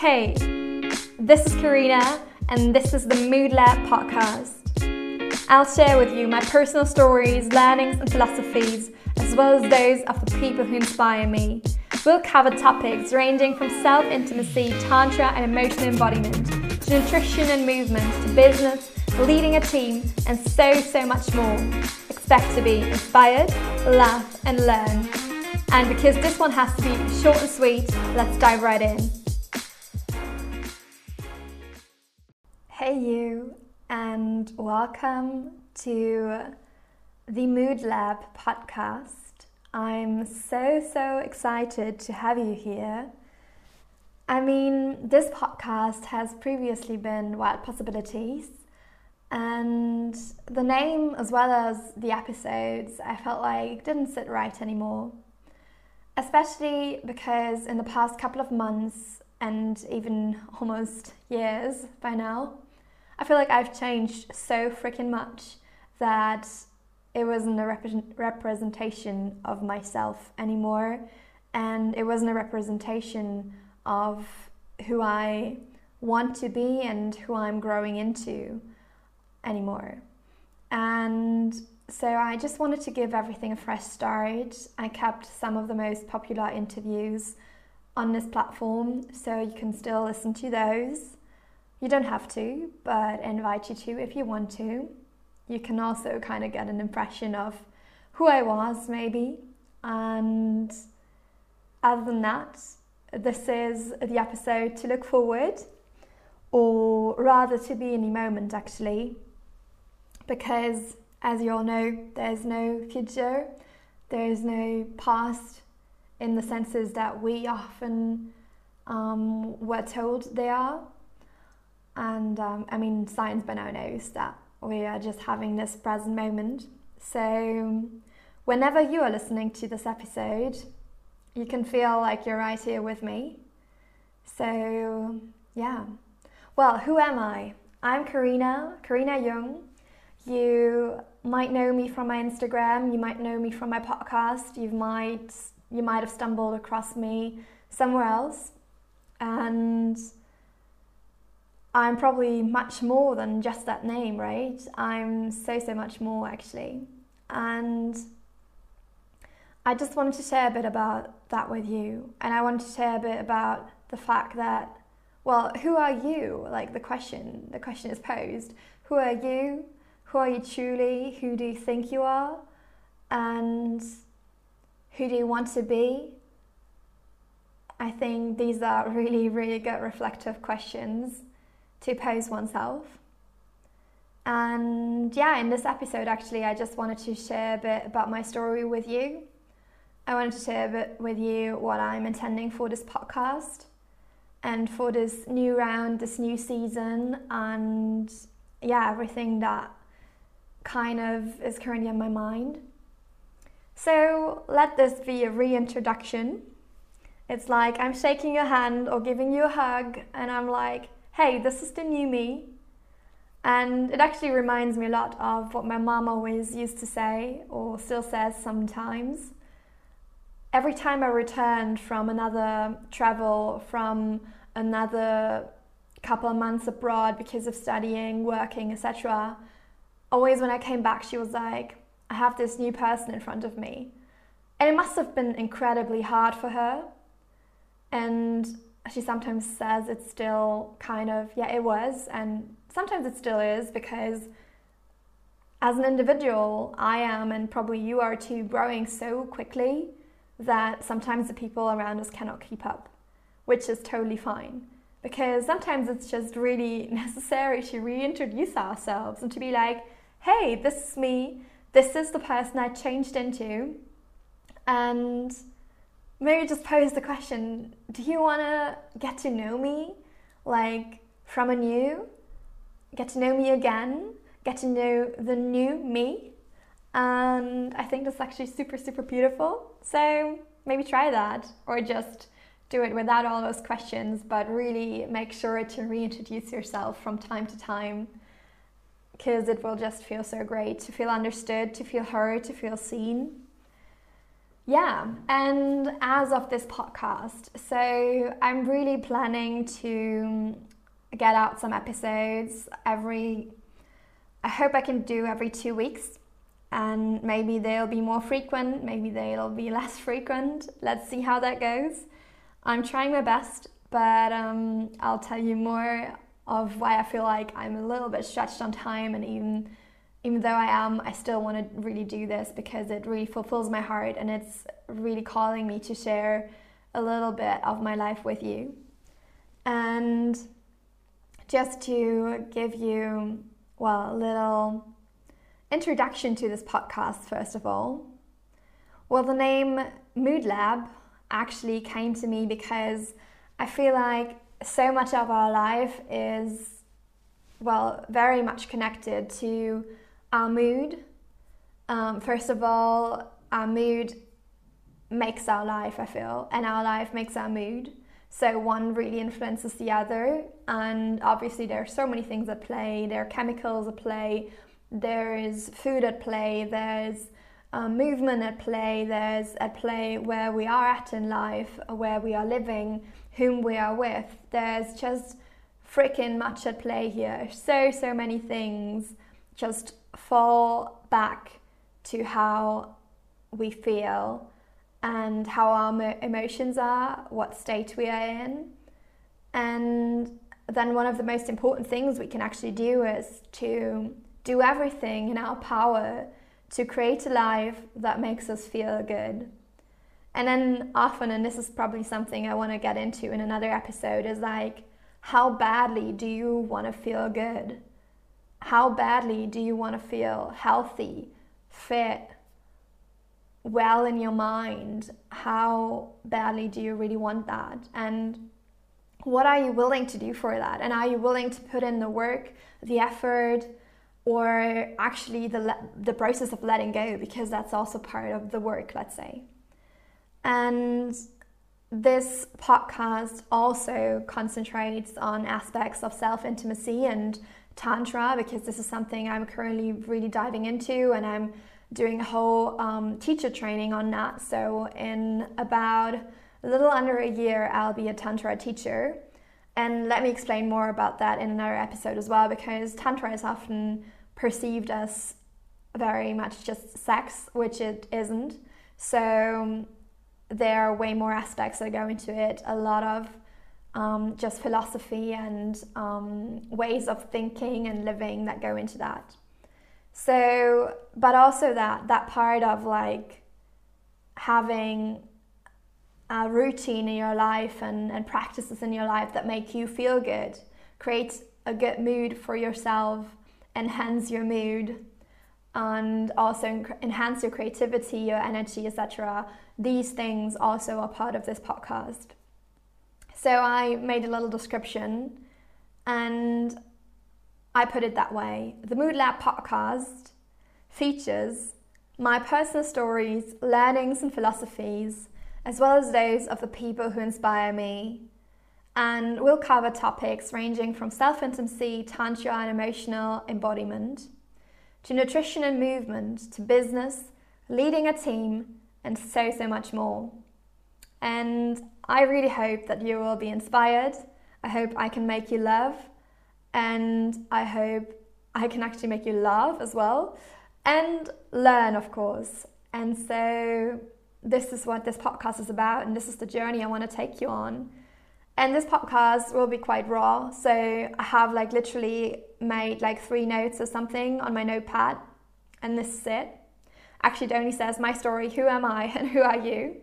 Hey, this is Karina, and this is the Mood Lab Podcast. I'll share with you my personal stories, learnings, and philosophies, as well as those of the people who inspire me. We'll cover topics ranging from self-intimacy, tantra, and emotional embodiment, to nutrition and movement, to business, leading a team, and so much more. Expect to be inspired, laugh, and learn. And because this one has to be short and sweet, let's dive right in. Hey you, and welcome to the Mood Lab Podcast. I'm so excited to have you here. I mean, this podcast has previously been Wild Possibilities, and the name as well as the episodes I felt like didn't sit right anymore. Especially because in the past couple of months and even almost years by now, I feel like I've changed so freaking much that it wasn't a representation of myself anymore, and it wasn't a representation of who I want to be and who I'm growing into anymore. And so I just wanted to give everything a fresh start. I kept some of the most popular interviews on this platform, so you can still listen to those. You don't have to, but I invite you to if you want to. You can also kind of get an impression of who I was, maybe. And other than that, this is the episode to look forward, or rather to be in the moment, actually, because as you all know, there's no future, there's no past in the senses that we often were told they are. And I mean, science by now knows that we are just having this present moment. So whenever you are listening to this episode, you can feel like you're right here with me. So yeah. Well, who am I? I'm Karina Jung. You might know me from my Instagram, you might know me from my podcast, you might have stumbled across me somewhere else. And I'm probably much more than just that name, right? I'm so much more, actually. And I just wanted to share a bit about that with you. And I wanted to share a bit about the fact that, well, who are you? Like the question is posed. Who are you? Who are you truly? Who do you think you are? And who do you want to be? I think these are really good reflective questions to pose oneself. And yeah, in this episode, actually, I just wanted to share a bit about my story with you. I wanted to share a bit with you what I'm intending for this podcast and for this new round, this new season, and yeah, everything that kind of is currently on my mind. So let this be a reintroduction. It's like I'm shaking your hand or giving you a hug, and I'm like, hey, this is the new me. And it actually reminds me a lot of what my mom always used to say, or still says sometimes. Every time I returned from another travel, from another couple of months abroad because of studying, working, etc., always when I came back, she was like, I have this new person in front of me. And it must have been incredibly hard for her. And she sometimes says it's still kind of, yeah, it was. And sometimes it still is, because as an individual, I am, and probably you are too, growing so quickly that sometimes the people around us cannot keep up, which is totally fine. Because sometimes it's just really necessary to reintroduce ourselves and to be like, hey, this is me, this is the person I changed into. And maybe just pose the question, do you want to get to know me, like from anew? Get to know me again? Get to know the new me? And I think that's actually super beautiful. So maybe try that, or just do it without all those questions, but really make sure to reintroduce yourself from time to time, because it will just feel so great to feel understood, to feel heard, to feel seen. Yeah, and as of this podcast, so I'm really planning to get out some episodes I hope I can do every 2 weeks, and maybe they'll be more frequent, maybe they'll be less frequent. Let's see how that goes. I'm trying my best, but I'll tell you more of why I feel like I'm a little bit stretched on time, and even though I am, I still want to really do this because it really fulfills my heart and it's really calling me to share a little bit of my life with you. And just to give you, well, a little introduction to this podcast, first of all. Well, the name Mood Lab actually came to me because I feel like so much of our life is, well, very much connected to our mood. First of all, our mood makes our life, I feel, and our life makes our mood. So one really influences the other, and obviously there are so many things at play. There are chemicals at play, there is food at play, there's movement at play, there's at play where we are at in life, where we are living, whom we are with. There's just freaking much at play here. So many things just fall back to how we feel and how our emotions are, what state we are in. And then one of the most important things we can actually do is to do everything in our power to create a life that makes us feel good. And then often, and this is probably something I want to get into in another episode, is like, how badly do you want to feel good? How badly do you want to feel healthy, fit, well in your mind? How badly do you really want that? And what are you willing to do for that? And are you willing to put in the work, the effort, or actually the process of letting go? Because that's also part of the work, let's say. And this podcast also concentrates on aspects of self-intimacy and Tantra, because this is something I'm currently really diving into, and I'm doing a whole teacher training on that. So in about a little under a year, I'll be a Tantra teacher. And let me explain more about that in another episode as well, because Tantra is often perceived as very much just sex, which it isn't. So there are way more aspects that go into it, a lot of just philosophy and ways of thinking and living that go into that. So, but also that part of like having a routine in your life and practices in your life that make you feel good, create a good mood for yourself, enhance your mood, and also enhance your creativity, your energy, etc. These things also are part of this podcast. So I made a little description and I put it that way. The Mood Lab podcast features my personal stories, learnings and philosophies, as well as those of the people who inspire me. And we'll cover topics ranging from self-intimacy, Tantra and emotional embodiment, to nutrition and movement, to business, leading a team, and so much more. And I really hope that you will be inspired. I hope I can make you love, and I hope I can actually make you laugh as well, and learn, of course. And so this is what this podcast is about, and this is the journey I want to take you on. And this podcast will be quite raw, so I have like literally made like 3 notes or something on my notepad, and this is it. Actually, it only says my story, who am I and who are you,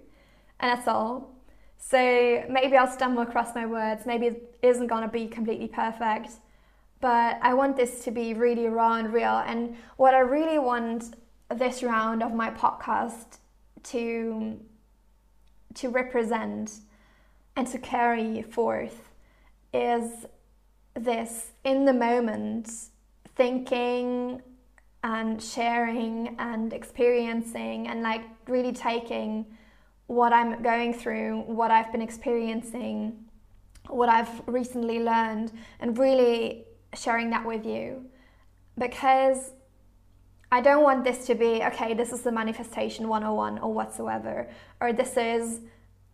and that's all. So maybe I'll stumble across my words, maybe it isn't going to be completely perfect, but I want this to be really raw and real. And what I really want this round of my podcast to represent and to carry forth is this in the moment thinking and sharing and experiencing, and like really taking what I'm going through, what I've been experiencing, what I've recently learned, and really sharing that with you. Because I don't want this to be, okay, this is the manifestation 101 or whatsoever, or this is,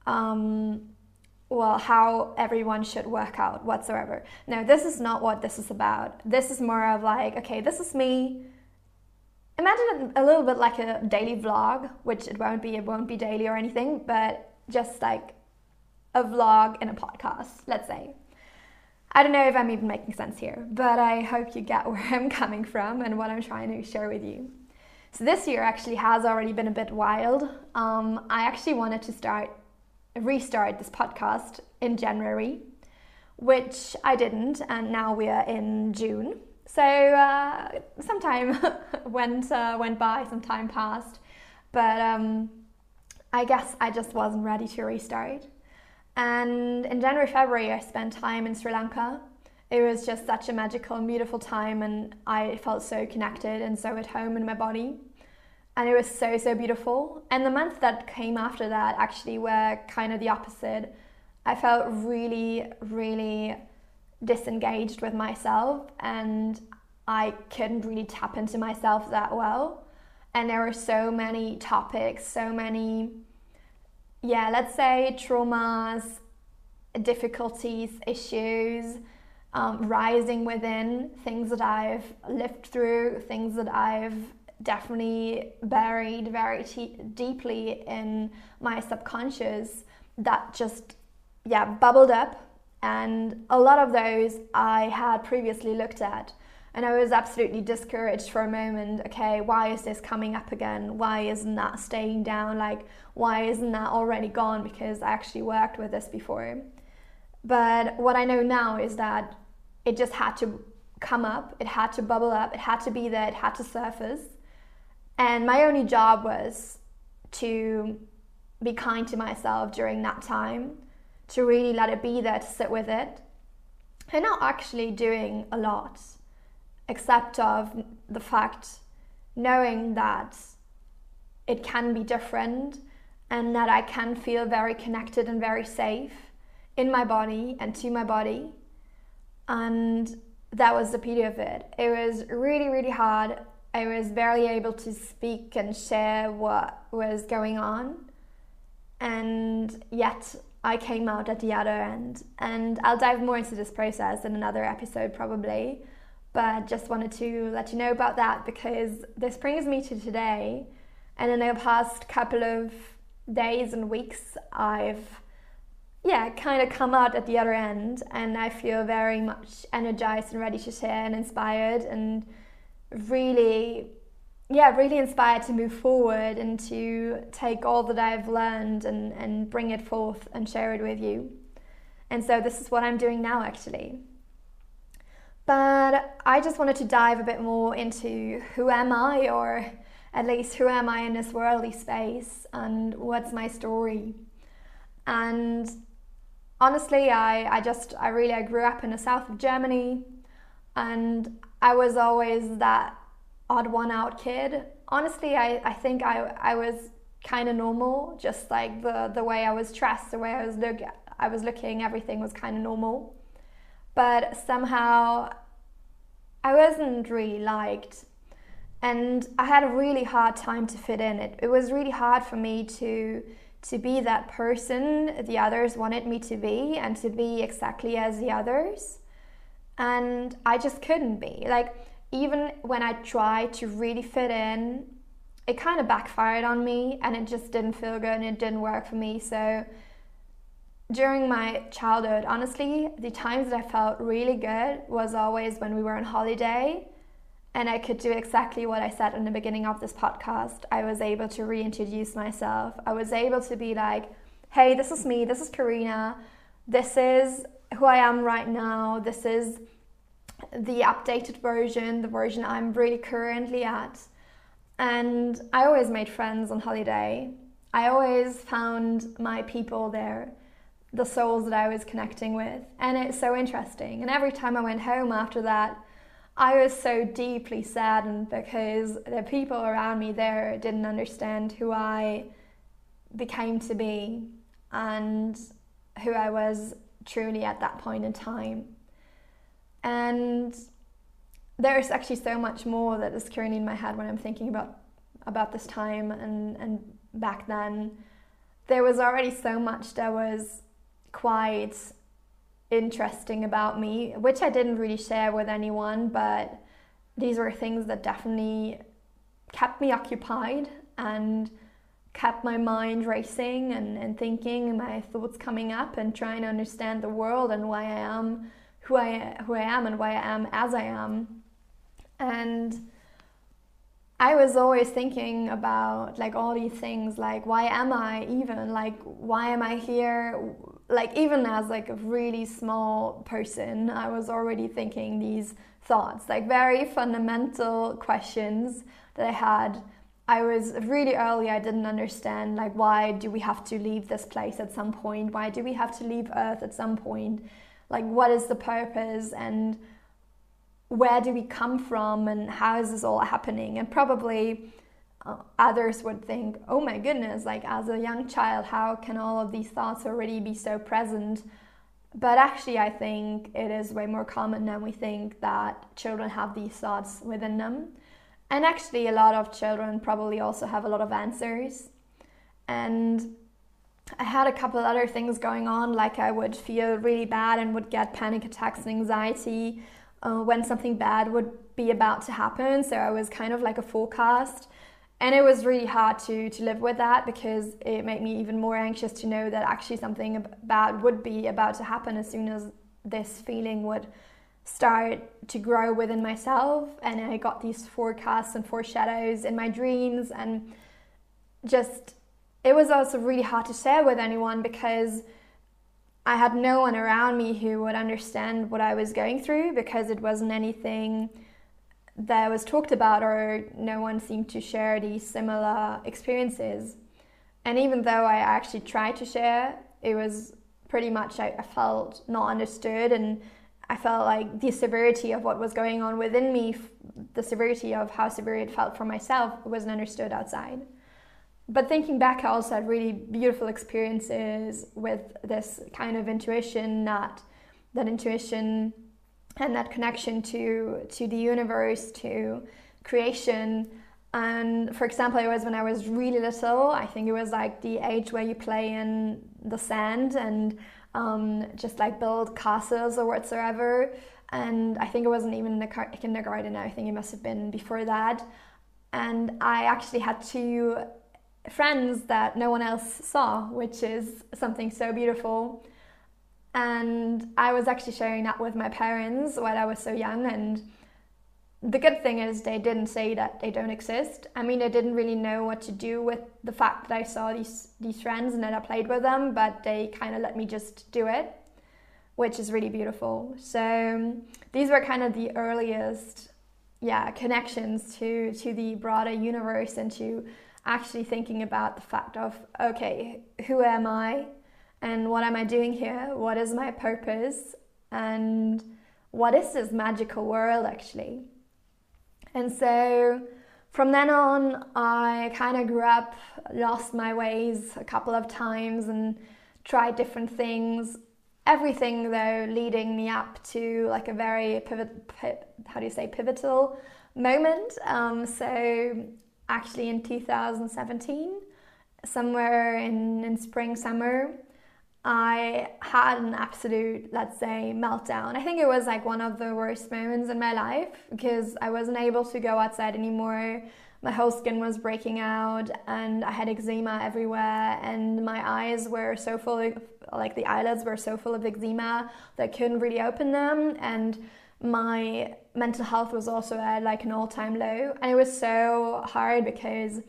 well, how everyone should work out whatsoever. No, this is not what this is about. This is more of like, okay, this is me. Imagine it a little bit like a daily vlog, which it won't be daily or anything, but just like a vlog in a podcast, let's say. I don't know if I'm even making sense here, but I hope you get where I'm coming from and what I'm trying to share with you. So this year actually has already been a bit wild. I actually wanted to restart this podcast in January, which I didn't, and now we are in June. So some time went by, some time passed, but I guess I just wasn't ready to restart. And in January, February, I spent time in Sri Lanka. It was just such a magical and beautiful time, and I felt so connected and so at home in my body. And it was so, so beautiful. And the months that came after that actually were kind of the opposite. I felt really, really disengaged with myself, and I couldn't really tap into myself that well. And there were so many topics, so many, let's say traumas, difficulties, issues, rising within, things that I've lived through, things that I've definitely buried very deeply in my subconscious that just, bubbled up. And a lot of those I had previously looked at. And I was absolutely discouraged for a moment. Okay, why is this coming up again? Why isn't that staying down? Like, why isn't that already gone? Because I actually worked with this before. But what I know now is that it just had to come up. It had to bubble up. It had to be there. It had to surface. And my only job was to be kind to myself during that time, to really let it be there, to sit with it. And not actually doing a lot, except of the fact, knowing that it can be different and that I can feel very connected and very safe in my body and to my body. And that was the beauty of it. It was really, really hard. I was barely able to speak and share what was going on. And yet I came out at the other end. And I'll dive more into this process in another episode probably. But just wanted to let you know about that, because this brings me to today. And in the past couple of days and weeks, I've kind of come out at the other end, and I feel very much energized and ready to share and inspired, and really inspired to move forward and to take all that I've learned and bring it forth and share it with you. And so this is what I'm doing now actually. But I just wanted to dive a bit more into who am I, or at least who am I in this worldly space, and what's my story. And honestly, I grew up in the south of Germany, and I was always that odd one out kid. Honestly, I think I was kind of normal, just like the way I was dressed, the way I was looking, everything was kind of normal. But somehow I wasn't really liked, and I had a really hard time to fit in. It was really hard for me to be that person the others wanted me to be, and to be exactly as the others. And I just couldn't be. Like, even when I tried to really fit in, it kind of backfired on me, and it just didn't feel good, and it didn't work for me. So during my childhood, honestly, the times that I felt really good was always when we were on holiday, and I could do exactly what I said in the beginning of this podcast. I was able to reintroduce myself. I was able to be like, hey, this is me, this is Karina, this is who I am right now, this is the updated version, the version I'm really currently at. And I always made friends on holiday. I always found my people there, the souls that I was connecting with. And it's so interesting. And every time I went home after that, I was so deeply saddened, because the people around me there didn't understand who I became to be and who I was truly at that point in time. And there is actually so much more that is currently in my head when I'm thinking about this time and back then. There was already so much that was quite interesting about me, which I didn't really share with anyone, but these were things that definitely kept me occupied and kept my mind racing and thinking, and my thoughts coming up and trying to understand the world and why I am who I am and why I am as I am. And I was always thinking about like all these things, like why am I even, like why am I here? Like even as like a really small person, I was already thinking these thoughts, like very fundamental questions that I had. I was really early, I didn't understand, like why do we have to leave this place at some point? Why do we have to leave Earth at some point? Like what is the purpose and where do we come from and how is this all happening? And probably others would think, oh my goodness, like as a young child, how can all of these thoughts already be so present? But actually I think it is way more common than we think that children have these thoughts within them. And actually a lot of children probably also have a lot of answers. And I had a couple other things going on, like I would feel really bad and would get panic attacks and anxiety when something bad would be about to happen. So I was kind of like a forecast. And it was really hard to live with that, because it made me even more anxious to know that actually something bad would be about to happen as soon as this feeling would start to grow within myself. And I got these forecasts and foreshadows in my dreams, and just it was also really hard to share with anyone, because I had no one around me who would understand what I was going through, because it wasn't anything that was talked about, or no one seemed to share these similar experiences. And even though I actually tried to share, it was pretty much I felt not understood, and I felt like the severity of what was going on within me, the severity of how severe it felt for myself, wasn't understood outside. But thinking back, I also had really beautiful experiences with this kind of intuition, that intuition and that connection to the universe, to creation. And for example, it was when I was really little, I think it was like the age where you play in the sand and just like build castles or whatsoever. And I think it wasn't even in the kindergarten, I think it must have been before that. And I actually had two friends that no one else saw, which is something so beautiful. And I was actually sharing that with my parents while I was so young, and the good thing is they didn't say that they don't exist. I mean, they didn't really know what to do with the fact that I saw these friends and that I played with them, but they kind of let me just do it, which is really beautiful. So these were kind of the earliest connections to the broader universe, and to actually thinking about the fact of, okay, who am I? And what am I doing here? What is my purpose? And what is this magical world actually? And so from then on, I kind of grew up, lost my ways a couple of times and tried different things. Everything though leading me up to like a very pivotal moment. So actually in 2017, somewhere in spring, summer, I had an absolute, let's say, meltdown. I think it was like one of the worst moments in my life, because I wasn't able to go outside anymore. My whole skin was breaking out and I had eczema everywhere, and my eyes were so full of, like the eyelids were so full of eczema that I couldn't really open them, and my mental health was also at like an all-time low. And it was so hard because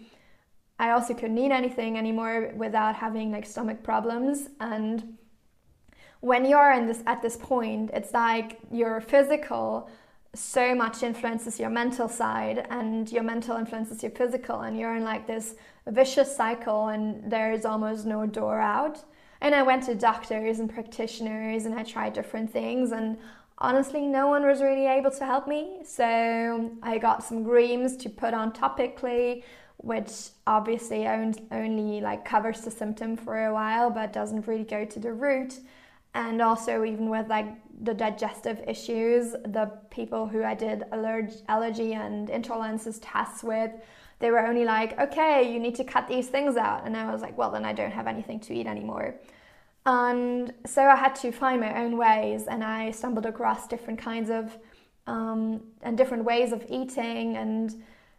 I also couldn't eat anything anymore without having like stomach problems. And when you're at this point, it's like your physical so much influences your mental side, and your mental influences your physical, and you're in like this vicious cycle, and there's almost no door out. And I went to doctors and practitioners, and I tried different things, and honestly, no one was really able to help me. So I got some creams to put on topically, which obviously only like covers the symptom for a while, but doesn't really go to the root. And also, even with like the digestive issues, the people who I did allergy and intolerances tests with, they were only like, okay, you need to cut these things out. And I was like, well, then I don't have anything to eat anymore. And so I had to find my own ways, and I stumbled across different kinds of and different ways of eating and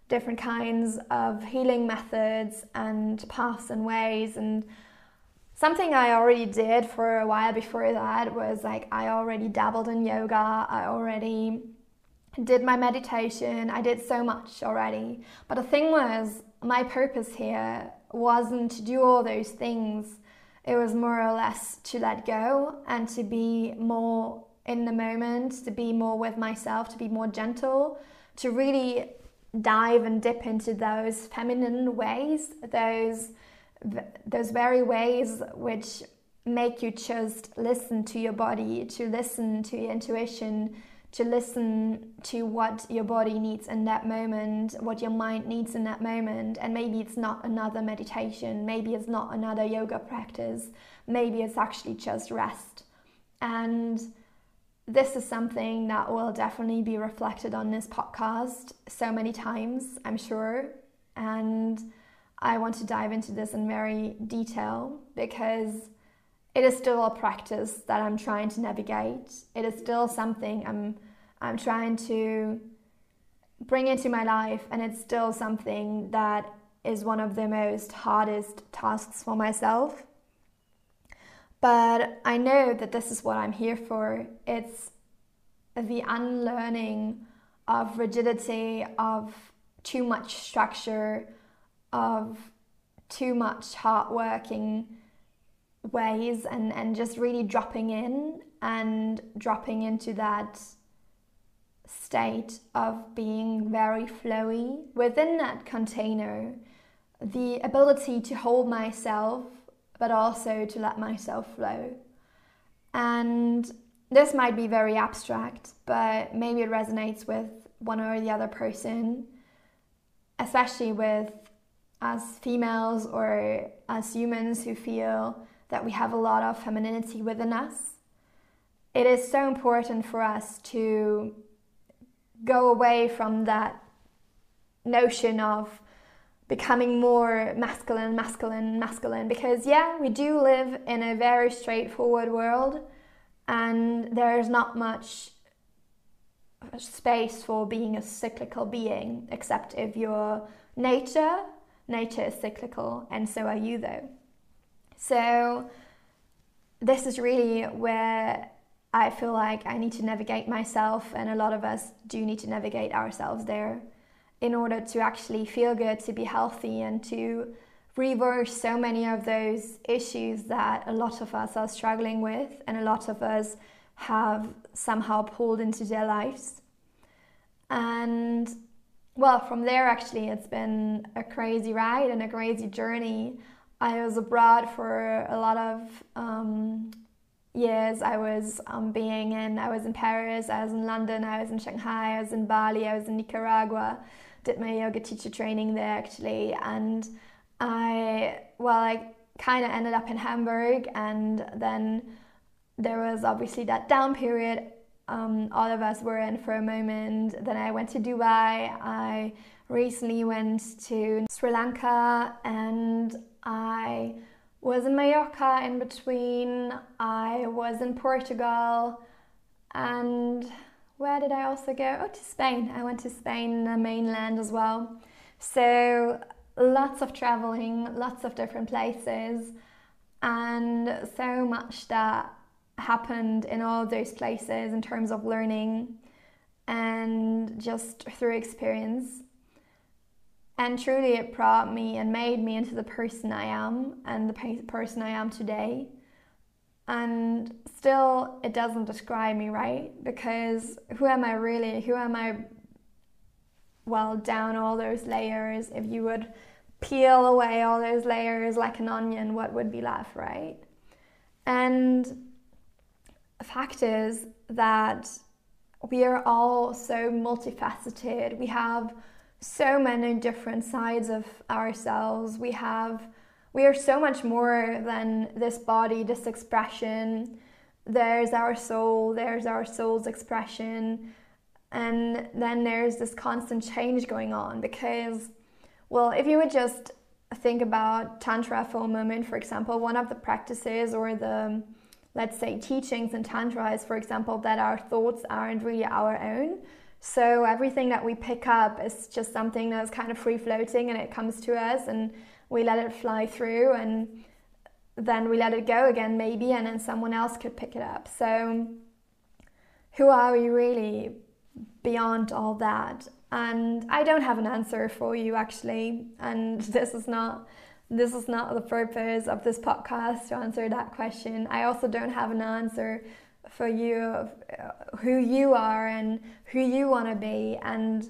different kinds of healing methods and paths and ways. And something I already did for a while before that was like, I already dabbled in yoga, I already did my meditation, I did so much already. But the thing was, my purpose here wasn't to do all those things. It was more or less to let go and to be more in the moment, to be more with myself, to be more gentle, to really dive and dip into those feminine ways, those very ways which make you just listen to your body, to listen to your intuition, to listen to what your body needs in that moment, what your mind needs in that moment. And maybe it's not another meditation, maybe it's not another yoga practice, maybe it's actually just rest. And this is something that will definitely be reflected on this podcast so many times, I'm sure. And I want to dive into this in very detail, because it is still a practice that I'm trying to navigate. It is still something I'm trying to bring into my life, and it's still something that is one of the most hardest tasks for myself. But I know that this is what I'm here for. It's the unlearning of rigidity, of too much structure, of too much hard working ways, and just really dropping in and dropping into that state of being very flowy within that container. The ability to hold myself, but also to let myself flow. And this might be very abstract, but maybe it resonates with one or the other person, especially with us females or as humans who feel that we have a lot of femininity within us. It is so important for us to go away from that notion of becoming more masculine, because yeah, we do live in a very straightforward world, and there's not much space for being a cyclical being, except if your nature is cyclical, and so are you though. So this is really where I feel like I need to navigate myself, and a lot of us do need to navigate ourselves there in order to actually feel good, to be healthy, and to reverse so many of those issues that a lot of us are struggling with and a lot of us have somehow pulled into their lives. And well, from there actually it's been a crazy ride and a crazy journey. I was abroad for a lot of years. I was in Paris, I was in London, I was in Shanghai, I was in Bali, I was in Nicaragua, did my yoga teacher training there actually. And I kind of ended up in Hamburg, and then there was obviously that down period all of us were in for a moment. Then I went to Dubai, I recently went to Sri Lanka, and I was in Mallorca in between, I was in Portugal, and where did I also go? Oh, to Spain. I went to Spain, the mainland as well. So lots of traveling, lots of different places, and so much that happened in all those places in terms of learning and just through experience. And truly it brought me and made me into the person I am and the person I am today. And still it doesn't describe me, right? Because who am I really? Who am I? Well, down all those layers, if you would peel away all those layers like an onion, what would be left, right? And the fact is that we are all so multifaceted. We have so many different sides of ourselves. We are so much more than this body, this expression. there's our soul, there's our soul's expression, and then there's this constant change going on. Because, well, if you would just think about Tantra for a moment, for example, one of the practices or the, let's say, teachings in Tantra is, for example, that our thoughts aren't really our own. So everything that we pick up is just something that's kind of free-floating, and it comes to us and we let it fly through, and then we let it go again maybe, and then someone else could pick it up. So who are we really beyond all that? And I don't have an answer for you, actually, and this is not the purpose of this podcast, to answer that question. I also don't have an answer for you of who you are and who you want to be. And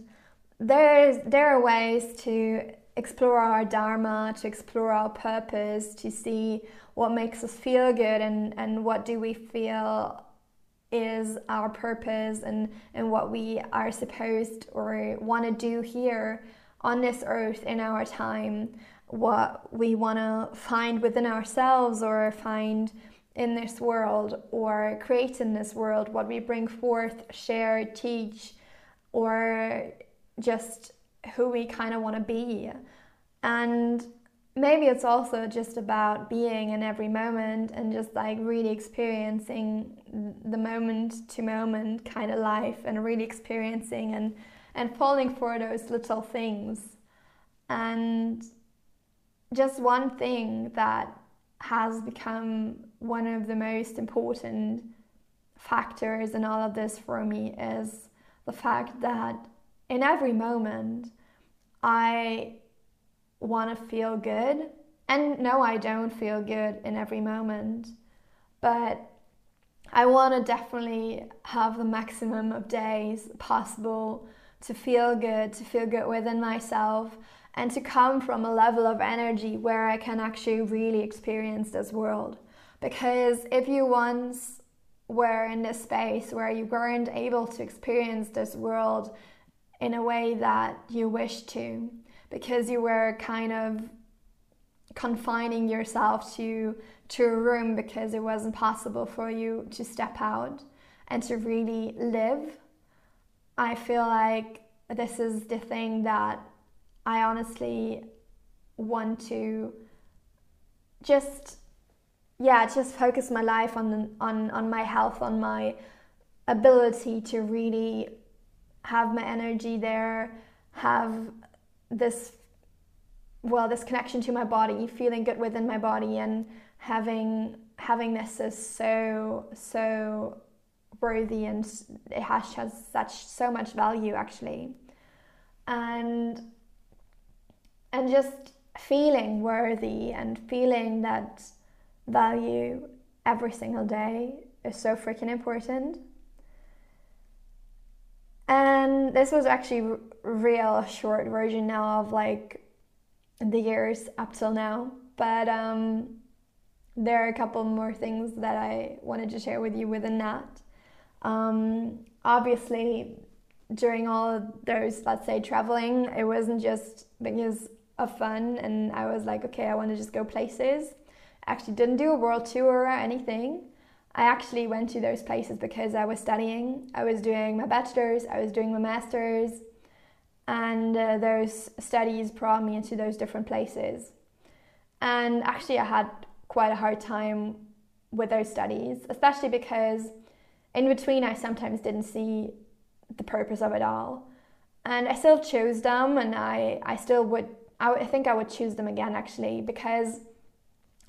there are ways to explore our dharma, to explore our purpose, to see what makes us feel good, and what do we feel is our purpose, and what we are supposed or want to do here on this earth in our time, what we want to find within ourselves or find in this world or create in this world, what we bring forth, share, teach, or just who we kind of want to be. And maybe it's also just about being in every moment and just like really experiencing the moment to moment kind of life, and really experiencing and falling for those little things. And just one thing that has become one of the most important factors in all of this for me is the fact that in every moment, I want to feel good. And no, I don't feel good in every moment, but I want to definitely have the maximum of days possible to feel good within myself, and to come from a level of energy where I can actually really experience this world. Because if you once were in this space where you weren't able to experience this world in a way that you wish to, because you were kind of confining yourself to a room because it wasn't possible for you to step out and to really live, I feel like this is the thing that I honestly want to just focus my life on my health, on my ability to really have my energy there, have this connection to my body, feeling good within my body, and having this is so worthy, and it has so much value, actually, and just feeling worthy and feeling that value every single day is so freaking important. And this was actually a real short version now of like the years up till now, but there are a couple more things that I wanted to share with you within that. Obviously, during all of those, let's say, traveling, it wasn't just because of fun and I was like, okay, I want to just go places. I actually didn't do a world tour or anything. I actually went to those places because I was studying. I was doing my bachelor's, I was doing my master's, and those studies brought me into those different places. And actually I had quite a hard time with those studies, especially because in between I sometimes didn't see the purpose of it all. And I still chose them, and I think I would choose them again, actually, because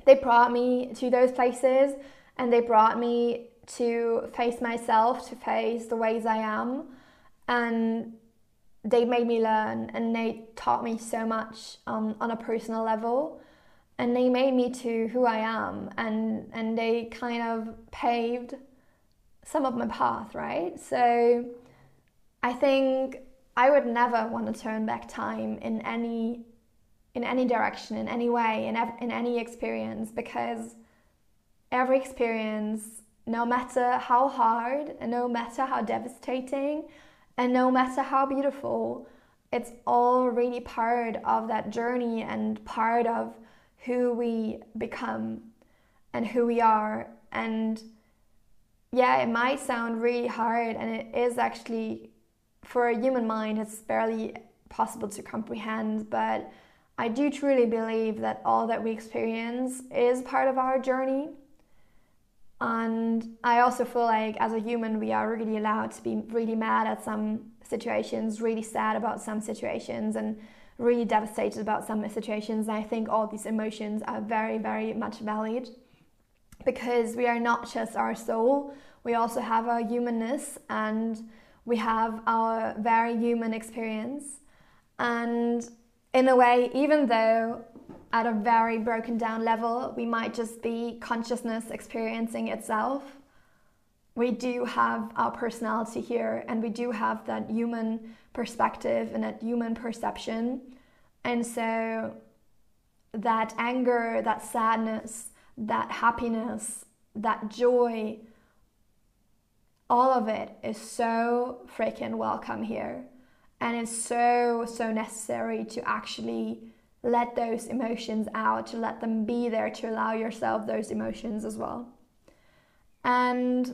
they brought me to those places. And they brought me to face myself, to face the ways I am. And they made me learn, and they taught me so much on a personal level. And they made me to who I am. And they kind of paved some of my path, right? So I think I would never want to turn back time in any direction, in any way, in any experience, because every experience, no matter how hard, and no matter how devastating, and no matter how beautiful, it's all really part of that journey and part of who we become and who we are. And yeah, it might sound really hard, and it is actually, for a human mind, it's barely possible to comprehend, but I do truly believe that all that we experience is part of our journey. And I also feel like as a human, we are really allowed to be really mad at some situations, really sad about some situations, and really devastated about some situations. And I think all these emotions are very, very much valid, because we are not just our soul. We also have our humanness, and we have our very human experience. And in a way, even though at a very broken down level, we might just be consciousness experiencing itself, we do have our personality here, and we do have that human perspective and that human perception. And so that anger, that sadness, that happiness, that joy, all of it is so freaking welcome here. And it's so, so necessary to actually let those emotions out, to let them be there, to allow yourself those emotions as well. And,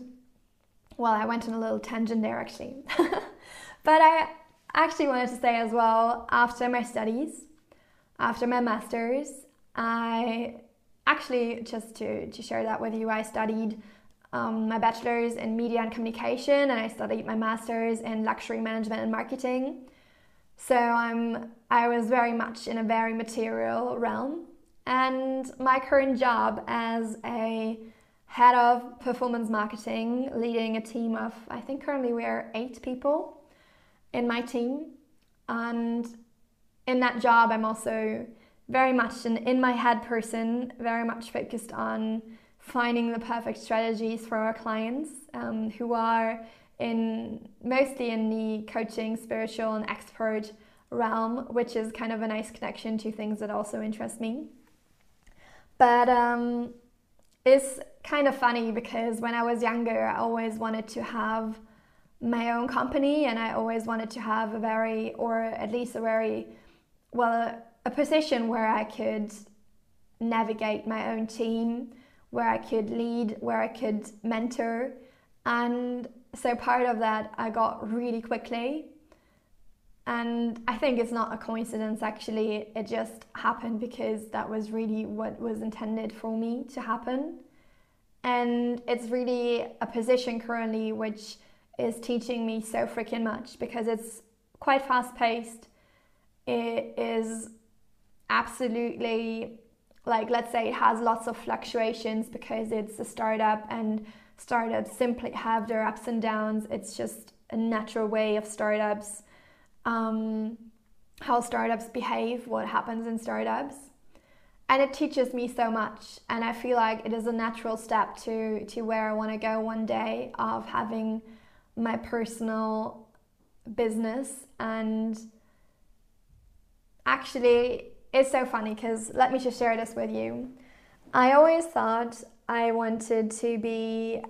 well, I went on a little tangent there, actually. But I actually wanted to say as well, after my studies, after my master's, I actually, just to share that with you, I studied my bachelor's in media and communication, and I studied my master's in luxury management and marketing. So I was very much in a very material realm, and my current job as a head of performance marketing, leading a team of, I think currently we're 8 people in my team, and in that job I'm also very much an in-my-head person, very much focused on finding the perfect strategies for our clients who are mostly in the coaching, spiritual and expert realm, which is kind of a nice connection to things that also interest me. But it's kind of funny, because when I was younger, I always wanted to have my own company, and I always wanted to have a position where I could navigate my own team, where I could lead, where I could mentor. And so part of that I got really quickly. And I think it's not a coincidence, actually. It just happened because that was really what was intended for me to happen. And it's really a position currently which is teaching me so freaking much, because it's quite fast-paced. It is absolutely, let's say, it has lots of fluctuations because it's a startup, and startups simply have their ups and downs. It's just a natural way of startups, how startups behave, what happens in startups. And it teaches me so much. And I feel like it is a natural step to where I want to go one day, of having my personal business. And actually, it's so funny, because let me just share this with you. I always thought I wanted to be,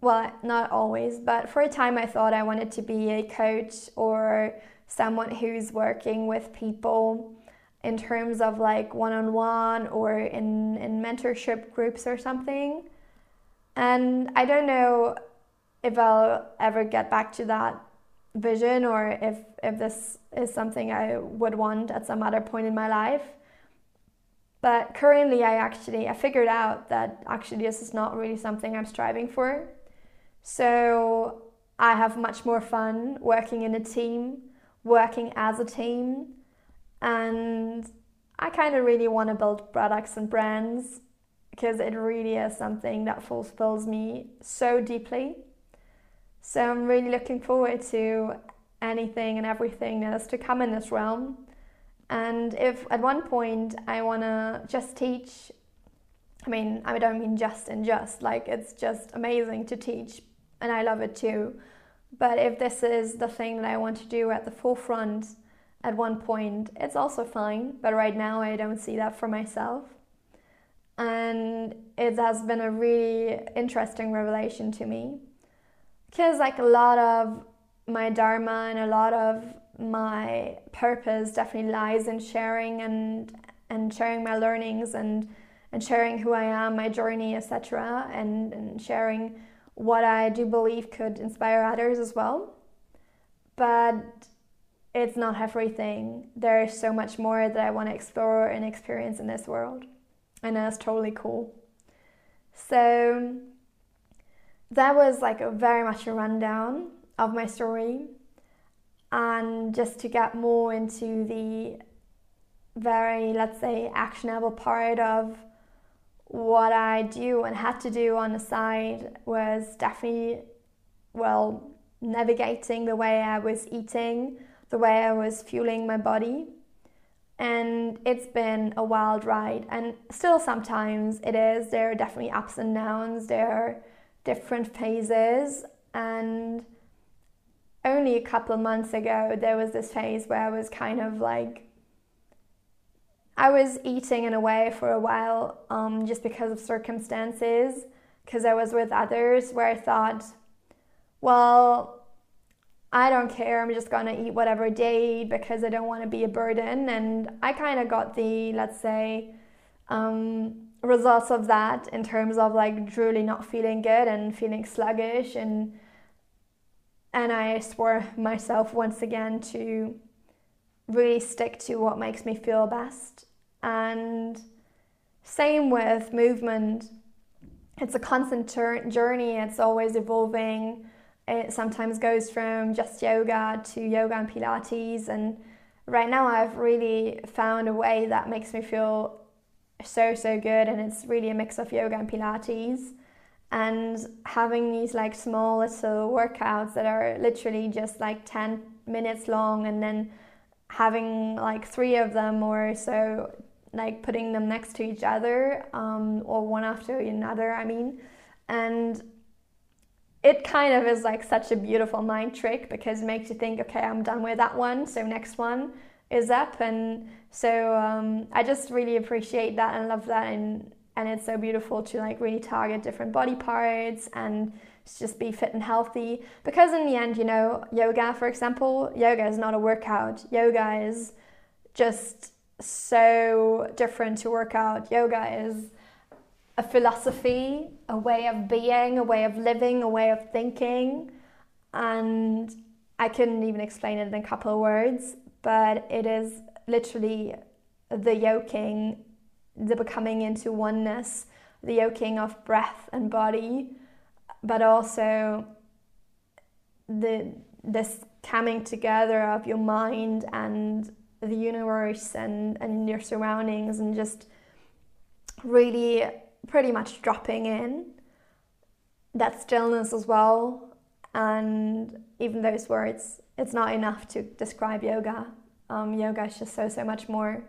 well, not always, but for a time I thought I wanted to be a coach, or someone who's working with people in terms of one-on-one, or in mentorship groups or something. And I don't know if I'll ever get back to that vision, or if this is something I would want at some other point in my life. But currently I figured out that actually this is not really something I'm striving for. So I have much more fun working in a team, working as a team, and I kind of really want to build products and brands, because it really is something that fulfills me so deeply. So I'm really looking forward to anything and everything that is to come in this realm. And if at one point I want to just teach, I don't mean just, it's just amazing to teach, and I love it too. But if this is the thing that I want to do at the forefront at one point, it's also fine. But right now I don't see that for myself. And it has been a really interesting revelation to me. Because a lot of my dharma and a lot of my purpose definitely lies in sharing and sharing my learnings and sharing who I am, my journey, etc. And sharing what I do believe could inspire others as well. But it's not everything. There is so much more that I want to explore and experience in this world. And that's totally cool. So that was like a very much a rundown of my story. And just to get more into the very, let's say, actionable part of what I do and had to do on the side was definitely, well, navigating the way I was eating, the way I was fueling my body. And it's been a wild ride, and still sometimes it is. There are definitely ups and downs, there are different phases, and only a couple of months ago there was this phase where I was kind of like, I was eating in a way for a while just because of circumstances, because I was with others, where I thought, well, I don't care, I'm just gonna eat whatever day because I don't want to be a burden. And I kind of got the, let's say, results of that in terms of like truly not feeling good and feeling sluggish, and I swore myself once again to really stick to what makes me feel best. And same with movement. It's a constant journey, it's always evolving. It sometimes goes from just yoga to yoga and Pilates, and right now I've really found a way that makes me feel so good, and it's really a mix of yoga and Pilates, and having these like small little workouts that are literally just like 10 minutes long, and then having like 3 of them or so, like putting them next to each other, or one after another, and it kind of is like such a beautiful mind trick, because it makes you think, okay, I'm done with that one, so next one is up. And so I just really appreciate that and love that, and it's so beautiful to like really target different body parts and just be fit and healthy, because in the end, you know, yoga, for example, yoga is not a workout. Yoga is just so different to workout. Yoga is a philosophy, a way of being, a way of living, a way of thinking, and I couldn't even explain it in a couple of words, but it is literally the yoking, the becoming into oneness, the yoking of breath and body, but also this coming together of your mind and the universe and your surroundings, and just really pretty much dropping in that stillness as well. And even those words, it's not enough to describe yoga. Yoga is just so much more.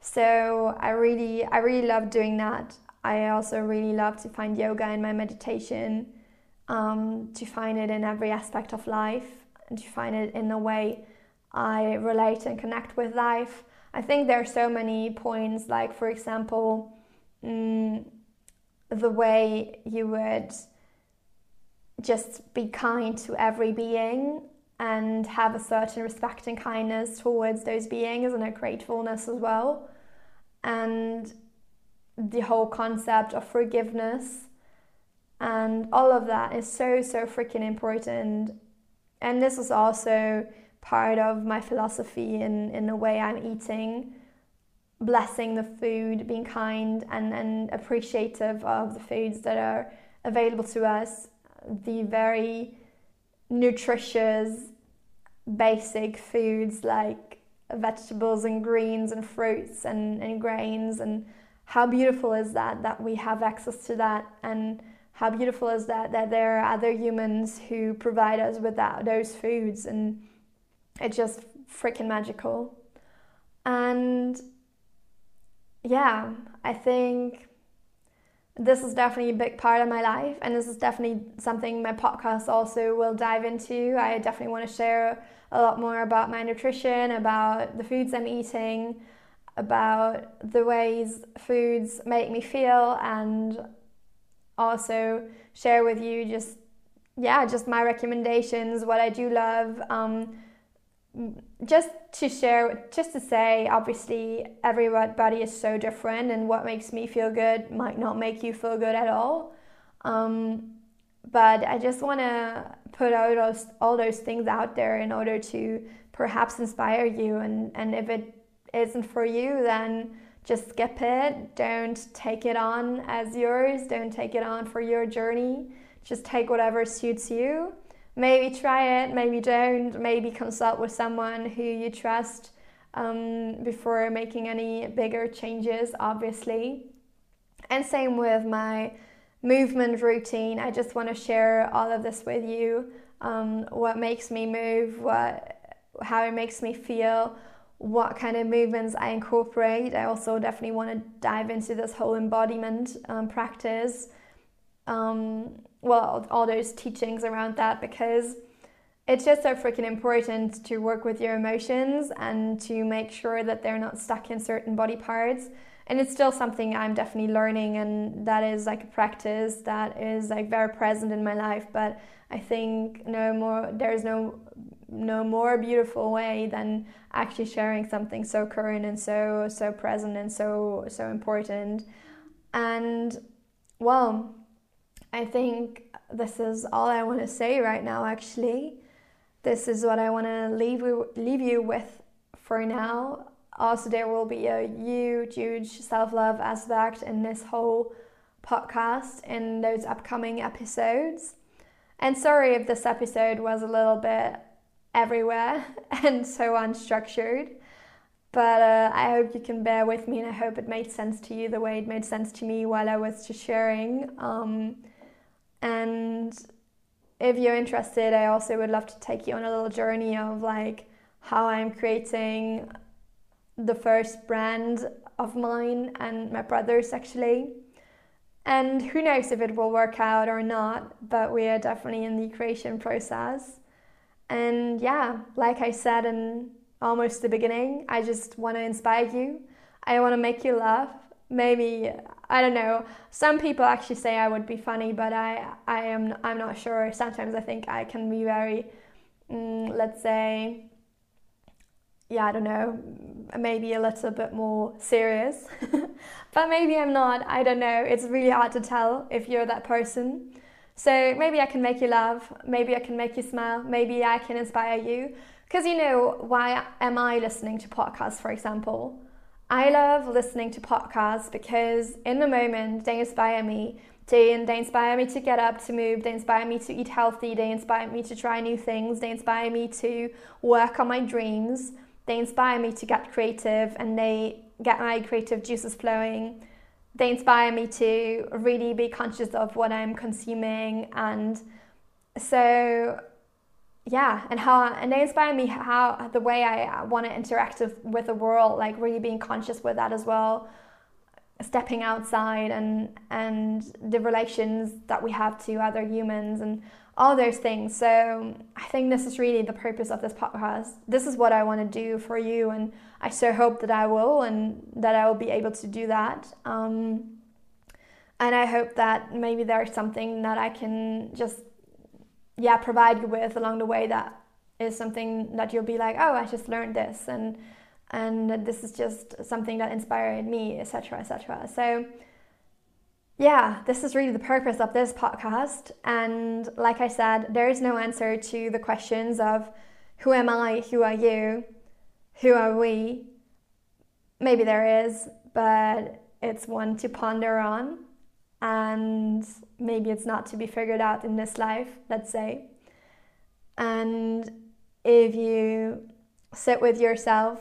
So I really love doing that. I also really love to find yoga in my meditation, to find it in every aspect of life, and to find it in the way I relate and connect with life. I think there are so many points, like for example, the way you would just be kind to every being and have a certain respect and kindness towards those beings, and a gratefulness as well. And the whole concept of forgiveness and all of that is so freaking important. And this is also part of my philosophy in the way I'm eating, blessing the food, being kind and appreciative of the foods that are available to us, the very nutritious basic foods like vegetables and greens and fruits and grains. And how beautiful is that we have access to that, and how beautiful is that there are other humans who provide us with those foods, and it's just freaking magical. And yeah, I think this is definitely a big part of my life, and this is definitely something my podcast also will dive into. I definitely want to share a lot more about my nutrition, about the foods I'm eating, about the ways foods make me feel, and also share with you just my recommendations, what I do love. Just to say, obviously everybody is so different, and what makes me feel good might not make you feel good at all. But I just want to put all those things out there in order to perhaps inspire you. And if it isn't for you, then just skip it. Don't take it on as yours. Don't take it on for your journey. Just take whatever suits you. Maybe try it, maybe don't. Maybe consult with someone who you trust before making any bigger changes, obviously. And same with my movement routine. I just want to share all of this with you. What makes me move, how it makes me feel, what kind of movements I incorporate. I also definitely want to dive into this whole embodiment practice. All those teachings around that, because it's just so freaking important to work with your emotions and to make sure that they're not stuck in certain body parts. And it's still something I'm definitely learning, and that is like a practice that is like very present in my life. But I think there's no more beautiful way than actually sharing something so current and so present and so important. And well, I think this is all I want to say right now, actually. This is what I want to leave you with for now. Also, there will be a huge self-love aspect in this whole podcast, in those upcoming episodes. And sorry if this episode was a little bit everywhere and so unstructured, but I hope you can bear with me, and I hope it made sense to you the way it made sense to me while I was just sharing. And if you're interested, I also would love to take you on a little journey of like how I'm creating the first brand of mine and my brother's, actually. And who knows if it will work out or not, but we are definitely in the creation process. And yeah, like I said in almost the beginning, I just want to inspire you. I want to make you laugh. Maybe, I don't know, some people actually say I would be funny, but I'm not sure. Sometimes I think I can be very, maybe a little bit more serious. But maybe I'm not, I don't know. It's really hard to tell if you're that person. So maybe I can make you laugh, maybe I can make you smile, maybe I can inspire you. Because why am I listening to podcasts, for example? I love listening to podcasts because in the moment they inspire me. They inspire me to get up, to move. They inspire me to eat healthy. They inspire me to try new things. They inspire me to work on my dreams. They inspire me to get creative, and they get my creative juices flowing. They inspire me to really be conscious of what I'm consuming, and so yeah, and they inspire me how the way I want to interact with the world, like really being conscious with that as well, stepping outside and the relations that we have to other humans and all those things. So I think this is really the purpose of this podcast. This is what I want to do for you, and I so hope that I will, and that I will be able to do that. And I hope that maybe there's something that I can just provide you with along the way, that is something that you'll be like, oh, I just learned this, and this is just something that inspired me, etc., etc. So yeah, this is really the purpose of this podcast. And like I said, there is no answer to the questions of who am I, who are you, who are we? Maybe there is, but it's one to ponder on. And maybe it's not to be figured out in this life, let's say. And if you sit with yourself,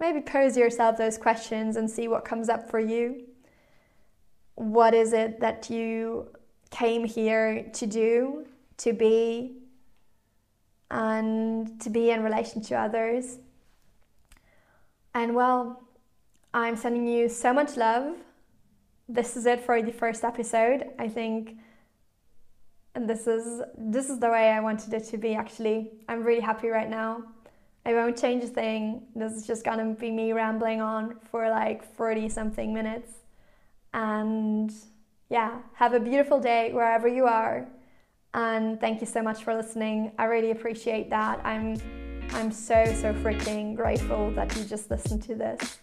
maybe pose yourself those questions and see what comes up for you. What is it that you came here to do, to be, and to be in relation to others? And well, I'm sending you so much love. This is it for the first episode. I think this is the way I wanted it to be, actually. I'm really happy right now. I won't change a thing. This is just gonna be me rambling on for like 40 something minutes. And yeah, have a beautiful day wherever you are. And thank you so much for listening. I really appreciate that. I'm so freaking grateful that you just listened to this.